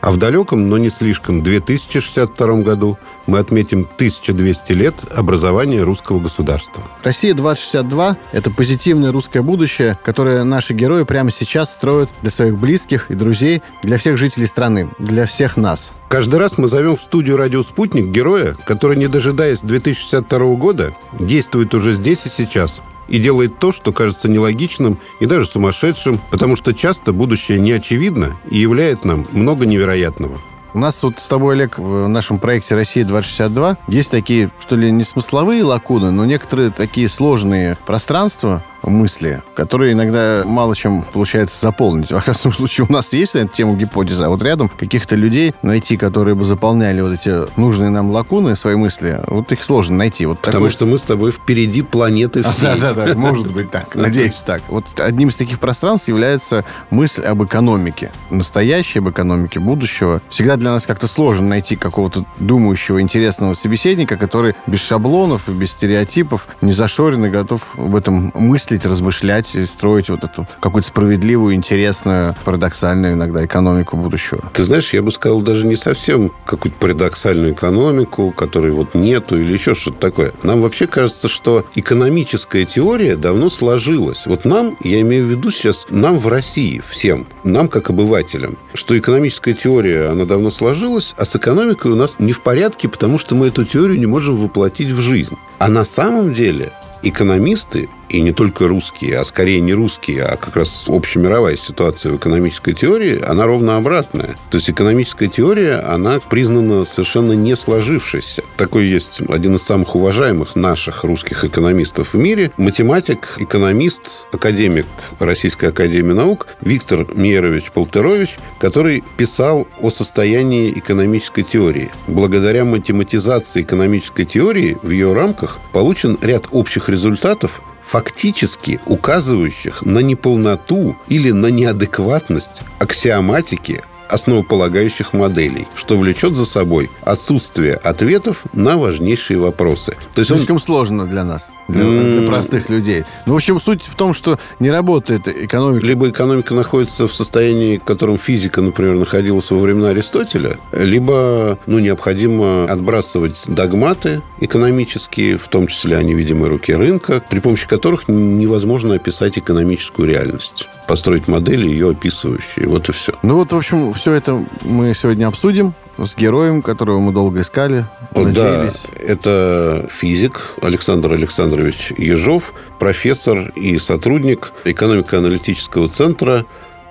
А в далеком, но не слишком, 2062 году мы отметим 1200 лет образования русского государства. «Россия-2062» — это позитивное русское будущее, которое наши герои прямо сейчас строят для своих близких и друзей, для всех жителей страны, для всех нас. Каждый раз мы зовем в студию «Радио Спутник» героя, который, не дожидаясь 2062 года, действует уже здесь и сейчас и делает то, что кажется нелогичным и даже сумасшедшим, потому что часто будущее не очевидно и являет нам много невероятного. У нас вот с тобой, Олег, в нашем проекте «Россия-2062» есть такие, что ли, не смысловые лакуны, но некоторые такие сложные пространства мысли, которые иногда мало чем получается заполнить. Во всяком случае, у нас есть на эту тему гипотеза, а вот рядом каких-то людей найти, которые бы заполняли вот эти нужные нам лакуны, свои мысли, вот их сложно найти. Вот потому такой... что мы с тобой впереди планеты всей. Да, может быть так, надеюсь так. Вот одним из таких пространств является мысль об экономике, настоящей, об экономике будущего. Всегда для нас как-то сложно найти какого-то думающего, интересного собеседника, который без шаблонов, без стереотипов, не зашоренный, готов об этом мыслить, размышлять и строить вот эту какую-то справедливую, интересную, парадоксальную иногда экономику будущего. Ты знаешь, я бы сказал, даже не совсем какую-то парадоксальную экономику, которой вот нету или еще что-то такое. Нам вообще кажется, что экономическая теория давно сложилась. Вот нам, я имею в виду сейчас, нам в России всем, нам как обывателям, что экономическая теория, она давно сложилась, а с экономикой у нас не в порядке, потому что мы эту теорию не можем воплотить в жизнь. А на самом деле... экономисты, и не только русские, а скорее не русские, а как раз общемировая ситуация в экономической теории, она ровно обратная. То есть экономическая теория, она признана совершенно не сложившейся. Такой есть один из самых уважаемых наших русских экономистов в мире, математик, экономист, академик Российской академии наук Виктор Меерович Полтерович, который писал о состоянии экономической теории. Благодаря математизации экономической теории в ее рамках получен ряд общих результатов, фактически указывающих на неполноту или на неадекватность аксиоматики основополагающих моделей, что влечет за собой отсутствие ответов на важнейшие вопросы. То есть слишком сложно для нас, для простых людей. Ну, в общем, суть в том, что не работает экономика. Либо экономика находится в состоянии, в котором физика, например, находилась во времена Аристотеля, либо необходимо отбрасывать догматы экономические, в том числе о невидимой руке рынка, при помощи которых невозможно описать экономическую реальность, построить модели, ее описывающие. Вот и все. В общем, все это мы сегодня обсудим с героем, которого мы долго искали, надеялись. Да, это физик Александр Александрович Ежов, профессор и сотрудник экономико-аналитического центра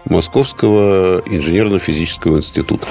Московского инженерно-физического института.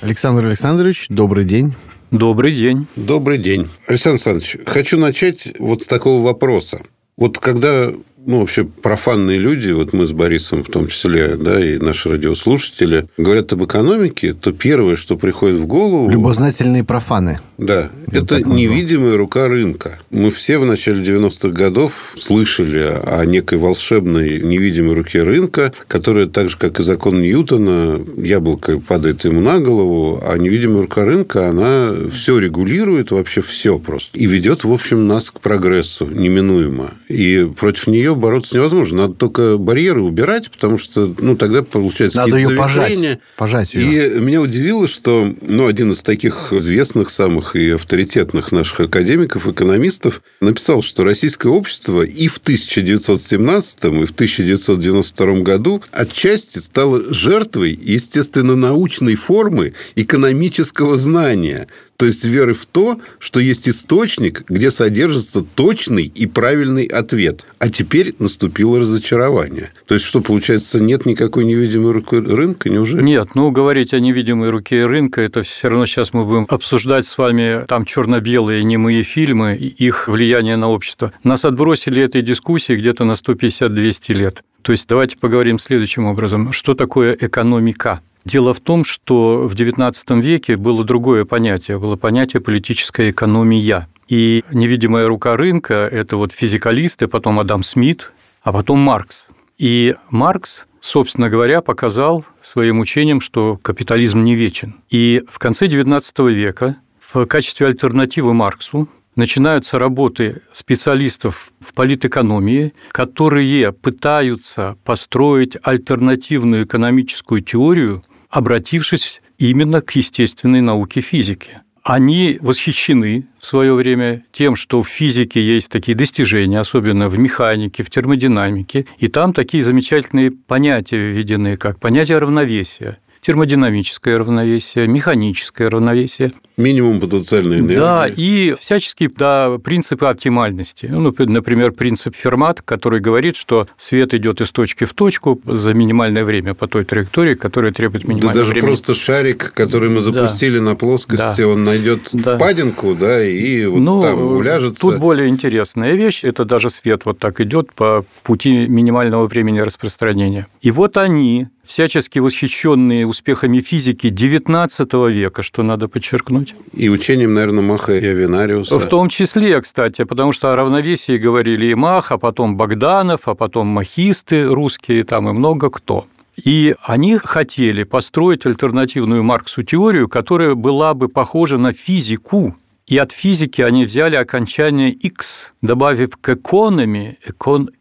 Александр Александрович, добрый день. Добрый день. Добрый день. Александр Александрович, хочу начать вот с такого вопроса. Вот когда... вообще профанные люди, вот мы с Борисом в том числе, да, и наши радиослушатели, говорят об экономике, то первое, что приходит в голову... Любознательные профаны. Да. Вот это невидимая рука рынка. Мы все в начале 90-х годов слышали о некой волшебной невидимой руке рынка, которая так же, как и закон Ньютона, яблоко падает ему на голову, а невидимая рука рынка, она все регулирует, вообще все просто. И ведет, в общем, нас к прогрессу неминуемо. И против нее бороться невозможно. Надо только барьеры убирать, потому что, тогда получается... Надо ее пожать ее. И меня удивило, что, один из таких известных самых и авторитетных наших академиков, экономистов, написал, что российское общество и в 1917, и в 1992 году отчасти стало жертвой естественно-научной формы экономического знания, то есть веры в то, что есть источник, где содержится точный и правильный ответ. А теперь наступило разочарование. То есть, что, получается, нет никакой невидимой руки рынка? Неужели? Нет, говорить о невидимой руке рынка, это все равно сейчас мы будем обсуждать с вами там черно-белые немые фильмы и их влияние на общество. Нас отбросили этой дискуссии где-то на 150-200 лет. То есть, давайте поговорим следующим образом. Что такое экономика? Дело в том, что в XIX веке было другое понятие, было понятие политическая экономия. И невидимая рука рынка – это вот физикалисты, потом Адам Смит, а потом Маркс. И Маркс, собственно говоря, показал своим учением, что капитализм не вечен. И в конце XIX века в качестве альтернативы Марксу начинаются работы специалистов в политэкономии, которые пытаются построить альтернативную экономическую теорию, обратившись именно к естественной науке физики. Они восхищены в свое время тем, что в физике есть такие достижения, особенно в механике, в термодинамике, и там такие замечательные понятия введены, как понятие равновесия. Термодинамическое равновесие, механическое равновесие. Минимум потенциальной энергии. Да, и всяческие принципы оптимальности. Ну, например, принцип Фермат, который говорит, что свет идет из точки в точку за минимальное время по той траектории, которая требует минимального времени. Да, даже просто шарик, который мы запустили на плоскости, он найдет впадинку, и вот там уляжется. Тут более интересная вещь, это даже свет вот так идет по пути минимального времени распространения. И вот они... всячески восхищенные успехами физики XIX века, что надо подчеркнуть. И учением, наверное, Маха и Авенариуса. В том числе, кстати, потому что о равновесии говорили и Мах, а потом Богданов, а потом махисты русские, там и много кто. И они хотели построить альтернативную Марксу теорию, которая была бы похожа на физику. И от физики они взяли окончание X, добавив к экономии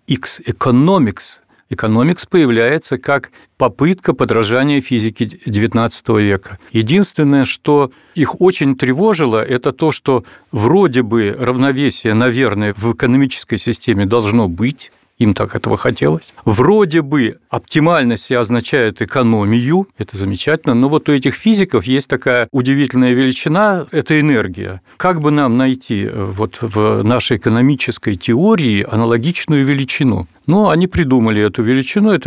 X, economics. Экономикс появляется как попытка подражания физике XIX века. Единственное, что их очень тревожило, это то, что вроде бы равновесие, наверное, в экономической системе должно быть, им так этого хотелось. Вроде бы оптимальность означает экономию, это замечательно, но вот у этих физиков есть такая удивительная величина – это энергия. Как бы нам найти вот в нашей экономической теории аналогичную величину? Ну, они придумали эту величину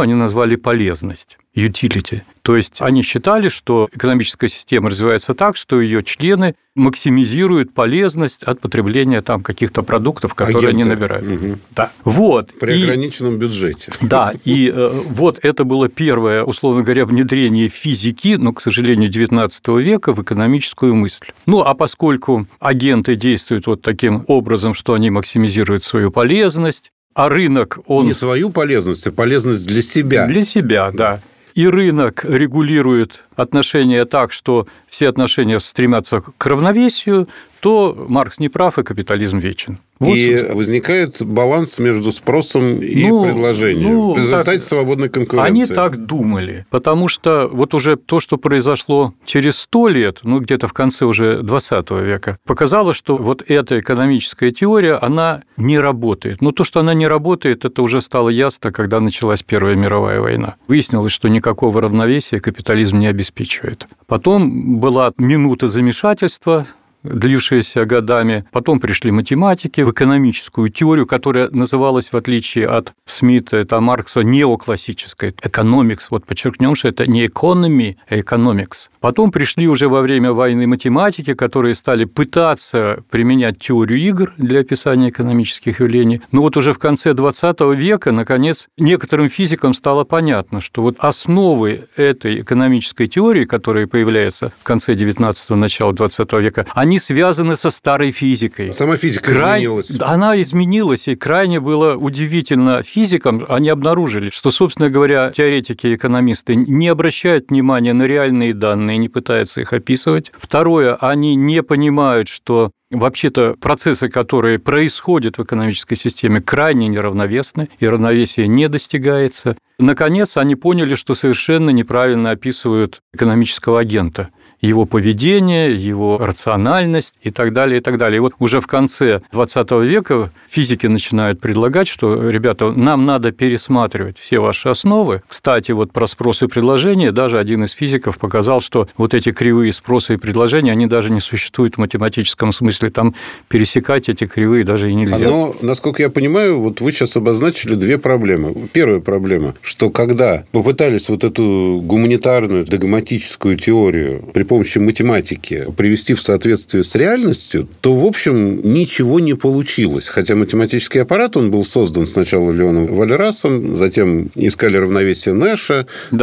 они назвали полезность, utility. То есть они считали, что экономическая система развивается так, что ее члены максимизируют полезность от потребления там каких-то продуктов, которые они набирают. Угу. Да. Вот. При ограниченном бюджете. Да, и вот это было первое, условно говоря, внедрение физики, но, к сожалению, XIX века в экономическую мысль. Ну, а поскольку агенты действуют вот таким образом, что они максимизируют свою полезность, а рынок, он... Не свою полезность, а полезность для себя. Для себя, да. И рынок регулирует отношения так, что все отношения стремятся к равновесию, то Маркс не прав, и капитализм вечен. Вот и суть. Возникает баланс между спросом и предложением. В результате свободной конкуренции. Они так думали, потому что вот уже то, что произошло через 100 лет, где-то в конце уже 20 века, показало, что вот эта экономическая теория, она не работает. Но то, что она не работает, это уже стало ясно, когда началась Первая мировая война. Выяснилось, что никакого равновесия капитализм не обеспечивает. Потом была минута замешательства, длившиеся годами. Потом пришли математики в экономическую теорию, которая называлась, в отличие от Смита, это Маркса, неоклассической. Economics, вот подчеркнем, что это не economy, а economics. Потом пришли уже во время войны математики, которые стали пытаться применять теорию игр для описания экономических явлений. Но вот уже в конце 20 века, наконец, некоторым физикам стало понятно, что вот основы этой экономической теории, которая появляется в конце 19-го, начало 20 века, они связаны со старой физикой. Сама физика изменилась. Она изменилась, и крайне было удивительно физикам. Они обнаружили, что, собственно говоря, теоретики и экономисты не обращают внимания на реальные данные, не пытаются их описывать. Второе, они не понимают, что вообще-то процессы, которые происходят в экономической системе, крайне неравновесны, и равновесие не достигается. Наконец, они поняли, что совершенно неправильно описывают экономического агента. Его поведение, его рациональность и так далее, и так далее. И вот уже в конце 20 века физики начинают предлагать, что, ребята, нам надо пересматривать все ваши основы. Кстати, вот про спрос и предложение даже один из физиков показал, что вот эти кривые спроса и предложения, они даже не существуют в математическом смысле. Там пересекать эти кривые даже и нельзя. Но, насколько я понимаю, вот вы сейчас обозначили две проблемы. Первая проблема, что когда попытались вот эту гуманитарную, догматическую теорию преподавать помощи математики привести в соответствие с реальностью, то, в общем, ничего не получилось. Хотя математический аппарат, он был создан сначала Леоном Вальрасом, затем искали равновесие Нэша в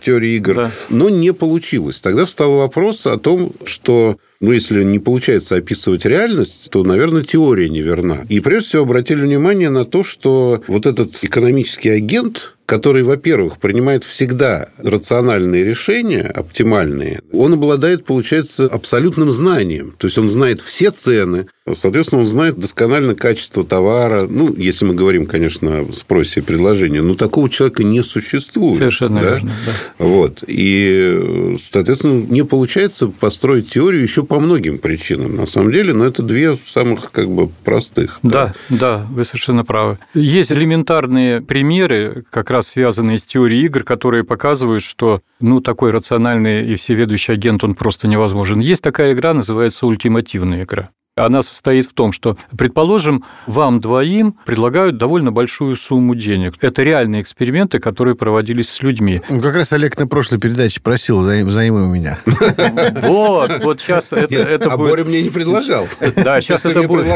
теории игр, но не получилось. Тогда встал вопрос о том, что... если не получается описывать реальность, то, наверное, теория неверна. И прежде всего обратили внимание на то, что вот этот экономический агент, который, во-первых, принимает всегда рациональные решения, оптимальные, он обладает, получается, абсолютным знанием. То есть он знает все цены, соответственно, он знает досконально качество товара. Ну, если мы говорим, конечно, о спросе и предложении, но такого человека не существует. Совершенно верно. Да? Вот. И, соответственно, не получается построить теорию еще по многим причинам, на самом деле, но это две самых простых. Да, вы совершенно правы. Есть элементарные примеры, как раз связанные с теорией игр, которые показывают, что такой рациональный и всеведущий агент, он просто невозможен. Есть такая игра, называется ультимативная игра. Она состоит в том, что, предположим, вам двоим предлагают довольно большую сумму денег. Это реальные эксперименты, которые проводились с людьми. Как раз Олег на прошлой передаче просил займы у меня. Вот сейчас это будет... А Боря мне не предлагал. Да, сейчас это будет...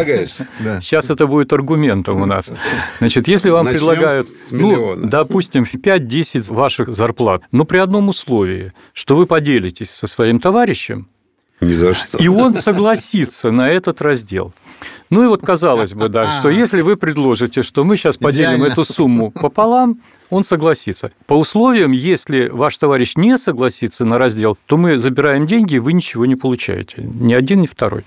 Сейчас это будет аргументом у нас. Значит, если вам предлагают... допустим, 5-10 ваших зарплат, но при одном условии, что вы поделитесь со своим товарищем, ни за что. И он согласится на этот раздел. Ну и вот казалось бы, что если вы предложите, что мы сейчас поделим эту сумму пополам, он согласится. По условиям, если ваш товарищ не согласится на раздел, то мы забираем деньги, и вы ничего не получаете. Ни один, ни второй.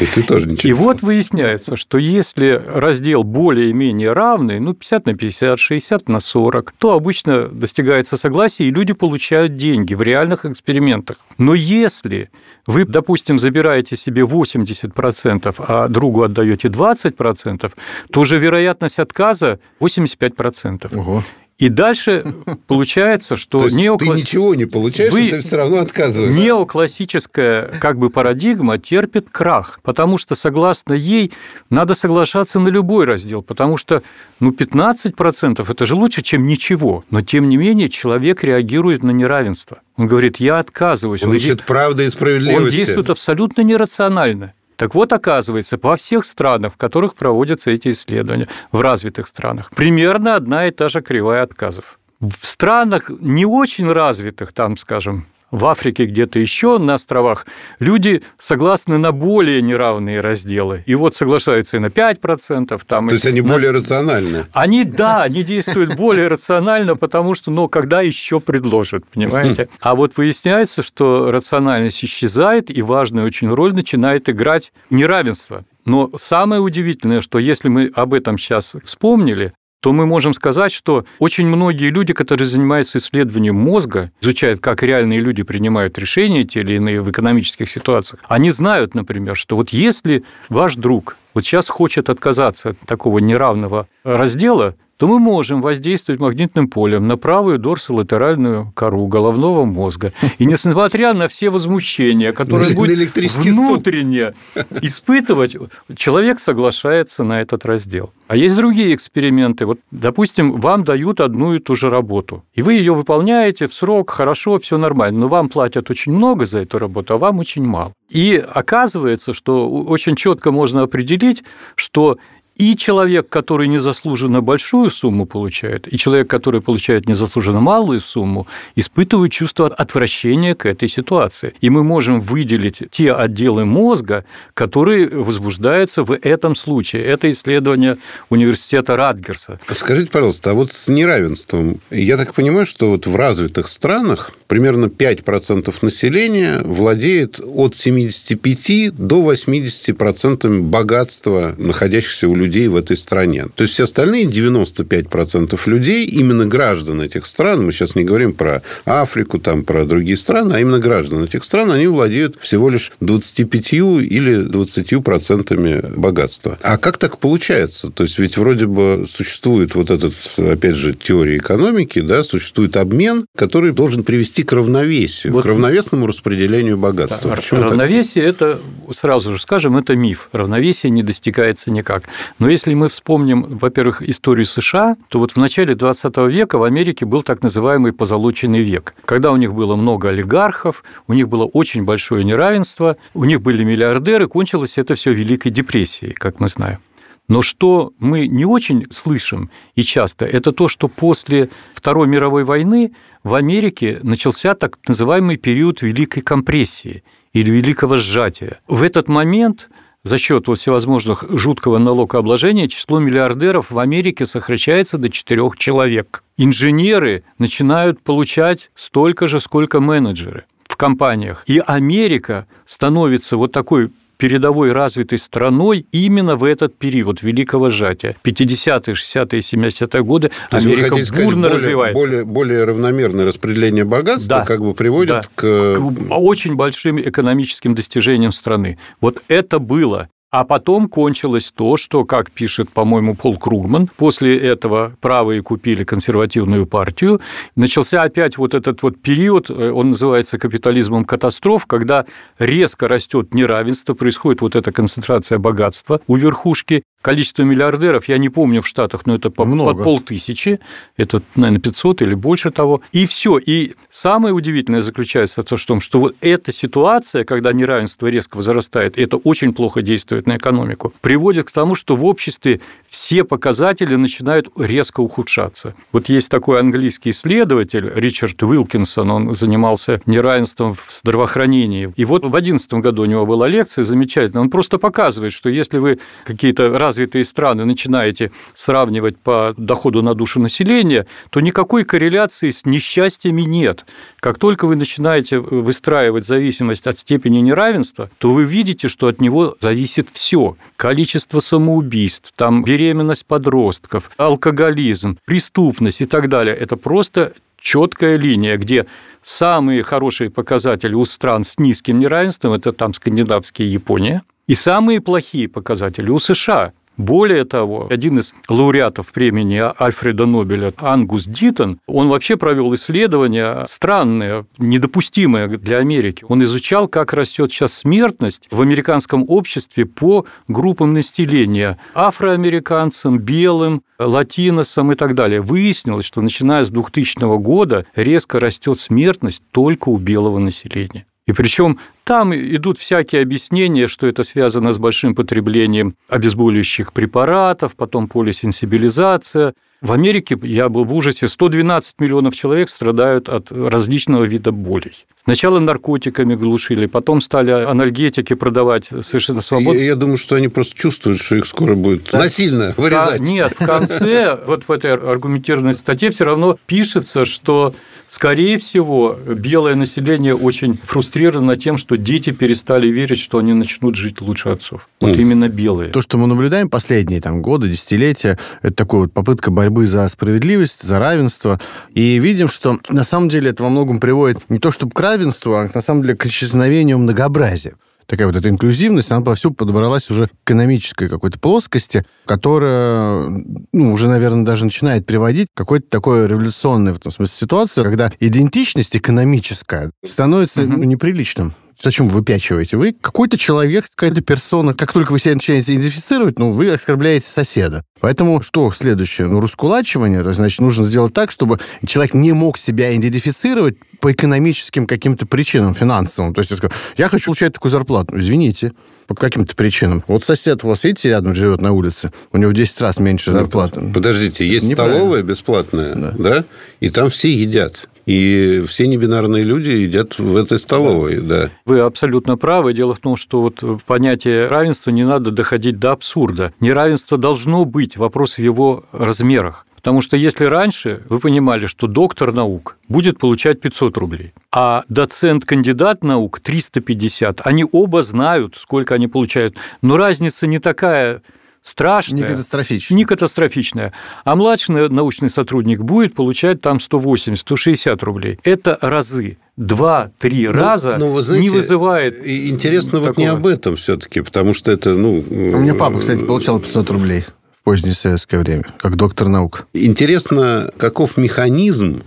И ты тоже ничего. И вот выясняется, что если раздел более-менее равный, 50/50, 60/40, то обычно достигается согласие, и люди получают деньги в реальных экспериментах. Но если вы, допустим, забираете себе 80%, а другу отдаете 20%, то уже вероятность отказа 85%. Ого. И дальше получается, что... ты ничего не получаешь, ты все равно отказываешься. Неоклассическая парадигма терпит крах, потому что, согласно ей, надо соглашаться на любой раздел, потому что 15% – это же лучше, чем ничего. Но, тем не менее, человек реагирует на неравенство. Он говорит, я отказываюсь. Он ищет правды и справедливости. Он действует абсолютно нерационально. Так вот, оказывается, во всех странах, в которых проводятся эти исследования, в развитых странах, примерно одна и та же кривая отказов. В странах не очень развитых, в Африке где-то еще на островах, люди согласны на более неравные разделы. И вот соглашаются и на 5%. То есть они более рациональны. Они действуют более рационально, потому что, когда еще предложат, понимаете? А вот выясняется, что рациональность исчезает, и важную очень роль начинает играть неравенство. Но самое удивительное, что если мы об этом сейчас вспомнили, то мы можем сказать, что очень многие люди, которые занимаются исследованием мозга, изучают, как реальные люди принимают решения те или иные в экономических ситуациях, они знают, например, что если ваш друг сейчас хочет отказаться от такого неравного раздела, то мы можем воздействовать магнитным полем на правую дорсолатеральную кору головного мозга. И несмотря на все возмущения, которые будет внутренне испытывать, человек соглашается на этот раздел. А есть другие эксперименты. Допустим, вам дают одну и ту же работу, и вы ее выполняете в срок, хорошо, все нормально, но вам платят очень много за эту работу, а вам очень мало. И оказывается, что очень четко можно определить, что и человек, который незаслуженно большую сумму получает, и человек, который получает незаслуженно малую сумму, испытывают чувство отвращения к этой ситуации. И мы можем выделить те отделы мозга, которые возбуждаются в этом случае. Это исследование университета Ратгерса. Скажите, пожалуйста, с неравенством. Я так понимаю, что в развитых странах примерно 5% населения владеет от 75 до 80% богатства, находящихся у людей в этой стране. То есть все остальные 95% людей, именно граждан этих стран, мы сейчас не говорим про Африку, про другие страны, а именно граждан этих стран, они владеют всего лишь 25 или 20% богатства. А как так получается? То есть ведь вроде бы существует теория экономики, существует обмен, который должен привести привести к равновесию, вот, к равновесному распределению богатства. Да, равновесие – это, сразу же скажем, это миф. Равновесие не достигается никак. Но если мы вспомним, во-первых, историю США, то вот в начале 20 века в Америке был так называемый позолоченный век, когда у них было много олигархов, у них было очень большое неравенство, у них были миллиардеры, кончилось это все Великой депрессией, как мы знаем. Но что мы не очень слышим и часто, это то, что после Второй мировой войны в Америке начался так называемый период великой компрессии или великого сжатия. В этот момент за счет всевозможных жуткого налогообложения число миллиардеров в Америке сокращается до 4 человек. Инженеры начинают получать столько же, сколько менеджеры в компаниях. И Америка становится вот такой передовой развитой страной именно в этот период великого сжатия. 50-е, 60-е, 70-е годы Америка бурно развивается. Более равномерное распределение богатства, да, как бы приводит, да, к очень большим экономическим достижениям страны. Вот это было. А потом кончилось то, что, как пишет, по-моему, Пол Кругман, после этого правые купили консервативную партию, начался опять вот этот вот период, он называется капитализмом катастроф, когда резко растет неравенство, происходит вот эта концентрация богатства у верхушки. Количество миллиардеров, я не помню в Штатах, но это под 5000, это, наверное, 500 или больше того. И все. И самое удивительное заключается в том, что вот эта ситуация, когда неравенство резко возрастает, это очень плохо действует на экономику, приводит к тому, что в обществе все показатели начинают резко ухудшаться. Вот есть такой английский исследователь Ричард Уилкинсон, он занимался неравенством в здравоохранении. И вот в 2011 году у него была лекция замечательная, он просто показывает, что если вы какие-то развитые страны начинаете сравнивать по доходу на душу населения, то никакой корреляции с несчастьями нет. Как только вы начинаете выстраивать зависимость от степени неравенства, то вы видите, что от него зависит все: количество самоубийств, там беременность подростков, алкоголизм, преступность и так далее. Это просто четкая линия, где самые хорошие показатели у стран с низким неравенством – это там скандинавские, Япония. И самые плохие показатели у США. Более того, один из лауреатов премии Альфреда Нобеля, Ангус Дитон, он вообще провел исследования странные, недопустимые для Америки. Он изучал, как растет сейчас смертность в американском обществе по группам населения – афроамериканцам, белым, латиносам и так далее. Выяснилось, что начиная с 2000 года резко растет смертность только у белого населения. И причем там идут всякие объяснения, что это связано с большим потреблением обезболивающих препаратов, потом полисенсибилизация. В Америке, я был в ужасе, 112 миллионов человек страдают от различного вида болей. Сначала наркотиками глушили, потом стали анальгетики продавать совершенно свободно. Я думаю, что они просто чувствуют, что их скоро будет насильно вырезать. Нет, в конце, вот в этой аргументированной статье все равно пишется, что, скорее всего, белое население очень фрустрировано тем, что дети перестали верить, что они начнут жить лучше отцов. Вот именно белые. То, что мы наблюдаем последние годы, десятилетия, это такая вот попытка борьбы за справедливость, за равенство. И видим, что на самом деле это во многом приводит не то чтобы к равенству, а на самом деле к исчезновению многообразия. Такая вот эта инклюзивность, она повсюду подобралась уже к экономической какой-то плоскости, которая, уже, наверное, даже начинает приводить к какой-то такой революционной, в том смысле, ситуации, когда идентичность экономическая становится неприличным. Зачем вы выпячиваете? Вы какой-то человек, какая-то персона. Как только вы себя начинаете идентифицировать, вы оскорбляете соседа. Поэтому что следующее? Раскулачивание. Значит, нужно сделать так, чтобы человек не мог себя идентифицировать по экономическим каким-то причинам финансовым. То есть, я хочу получать такую зарплату. Извините, по каким-то причинам. Вот сосед у вас, видите, рядом живет на улице, у него в 10 раз меньше зарплаты. Подождите, есть столовая бесплатная, да? И там все едят. И все небинарные люди едят в этой столовой, да. Вы абсолютно правы. Дело в том, что вот понятие равенства не надо доходить до абсурда. Неравенство должно быть, вопрос в его размерах. Потому что если раньше вы понимали, что доктор наук будет получать 500 рублей, а доцент-кандидат наук 350, они оба знают, сколько они получают. Но разница не такая страшная, не катастрофичная. А младший научный сотрудник будет получать там 180-160 рублей. Это разы. 2-3 раза вы знаете, не вызывает. Интересно такого. Вот не об этом все-таки, потому что это... У меня папа, кстати, получал 500 рублей. в позднее советское время, как доктор наук. Интересно, каков механизм,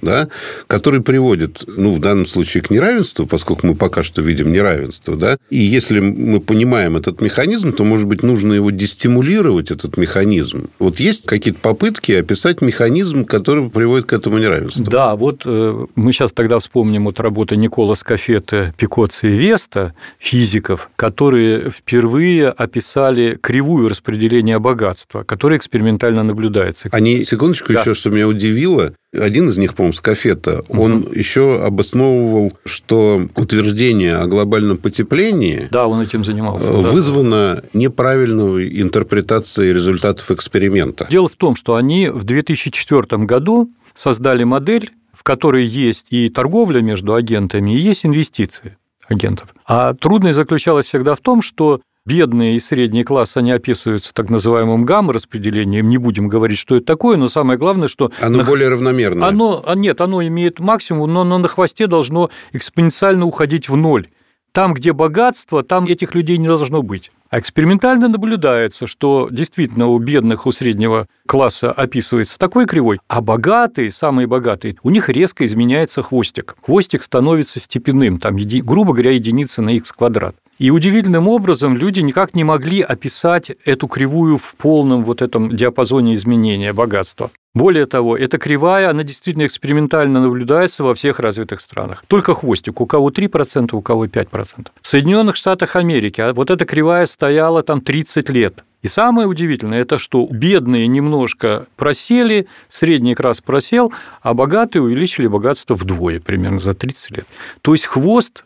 да, который приводит, ну, в данном случае, к неравенству, поскольку мы пока что видим неравенство, да, и если мы понимаем этот механизм, то, может быть, нужно его дестимулировать, этот механизм. Вот есть какие-то попытки описать механизм, который приводит к этому неравенству? Да, вот мы сейчас тогда вспомним вот работы Никола Скафета, Пикоци и Веста, физиков, которые впервые описали кривую распределение богатства, которое экспериментально наблюдается. Они, секундочку, да. Еще, что меня удивило, один из них, по-моему, Скафета, он еще обосновывал, что утверждение о глобальном потеплении... Да, он этим занимался. Вызвано неправильной интерпретацией результатов эксперимента. Дело в том, что они в 2004 году создали модель, в которой есть и торговля между агентами, и есть инвестиции агентов. А трудность заключалась всегда в том, что бедные и средний класс, они описываются так называемым гамма-распределением. Не будем говорить, что это такое, но самое главное, что... Оно более равномерное. Оно имеет максимум, но оно на хвосте должно экспоненциально уходить в ноль. Там, где богатство, там этих людей не должно быть. А экспериментально наблюдается, что действительно у бедных, у среднего класса описывается такой кривой, а богатые, самые богатые, у них резко изменяется хвостик. Хвостик становится степенным, там, грубо говоря, единица на х квадрат. И удивительным образом люди никак не могли описать эту кривую в полном вот этом диапазоне изменения богатства. Более того, эта кривая, она действительно экспериментально наблюдается во всех развитых странах. Только хвостик, у кого 3%, у кого 5%. В Соединенных Штатах Америки вот эта кривая стояла там 30 лет. И самое удивительное, это что бедные немножко просели, средний класс просел, а богатые увеличили богатство вдвое примерно за 30 лет. То есть хвост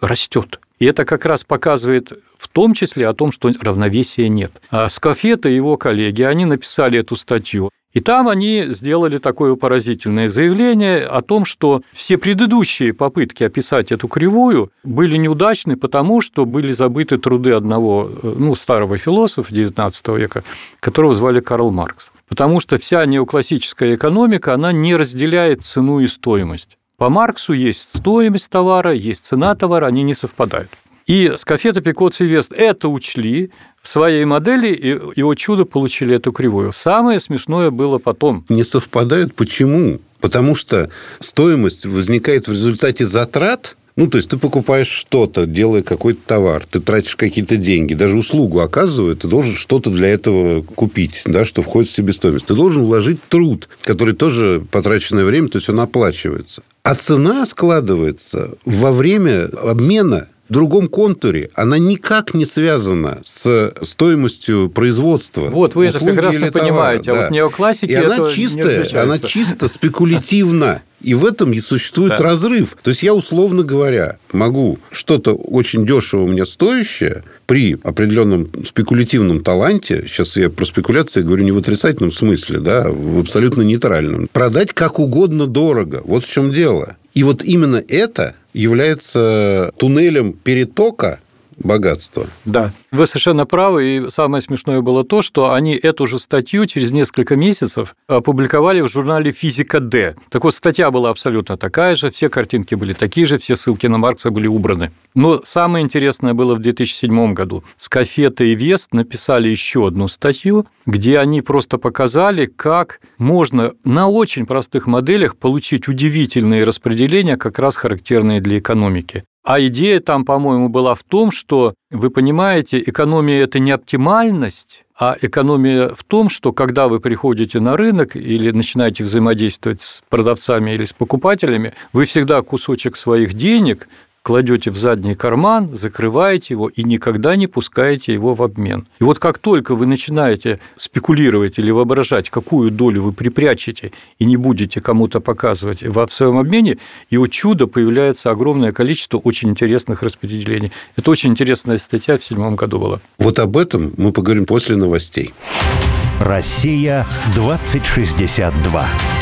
растет. И это как раз показывает в том числе о том, что равновесия нет. А Скафета и его коллеги, они написали эту статью. И там они сделали такое поразительное заявление о том, что все предыдущие попытки описать эту кривую были неудачны, потому что были забыты труды одного, старого философа XIX века, которого звали Карл Маркс. Потому что вся неоклассическая экономика, она не разделяет цену и стоимость. По Марксу есть стоимость товара, есть цена товара, они не совпадают. И Скафета, Пикоци и Вест это учли в своей модели, и, о чудо, получили эту кривую. Самое смешное было потом. Не совпадают. Почему? Потому что стоимость возникает в результате затрат. Ну, то есть, ты покупаешь что-то, делая какой-то товар, ты тратишь какие-то деньги, даже услугу оказывают, ты должен что-то для этого купить, да, что входит в себестоимость. Ты должен вложить труд, который тоже потраченное время, то есть, он оплачивается. А цена складывается во время обмена в другом контуре. Она никак не связана с стоимостью производства. Вот, вы это прекрасно понимаете. Да. А вот неоклассики это не изучается. Она чисто спекулятивна. И в этом и существует разрыв. То есть я, условно говоря, могу что-то очень дешево мне стоящее при определенном спекулятивном таланте, сейчас я про спекуляции говорю не в отрицательном смысле, да, в абсолютно нейтральном, продать как угодно дорого. Вот в чем дело. И вот именно это является туннелем перетока богатства. Да, вы совершенно правы. И самое смешное было то, что они эту же статью через несколько месяцев опубликовали в журнале «Физика D». Так вот, статья была абсолютно такая же, все картинки были такие же, все ссылки на Маркса были убраны. Но самое интересное было в 2007 году. Скафета и Вест написали еще одну статью, где они просто показали, как можно на очень простых моделях получить удивительные распределения, как раз характерные для экономики. А идея там, по-моему, была в том, что, вы понимаете, экономия – это не оптимальность, а экономия в том, что когда вы приходите на рынок или начинаете взаимодействовать с продавцами или с покупателями, вы всегда кусочек своих денег кладете в задний карман, закрываете его и никогда не пускаете его в обмен. И вот как только вы начинаете спекулировать или воображать, какую долю вы припрячете и не будете кому-то показывать в своем обмене, и, о чудо, появляется огромное количество очень интересных распределений. Это очень интересная статья в 2007 году была. Вот об этом мы поговорим после новостей. Россия-2062.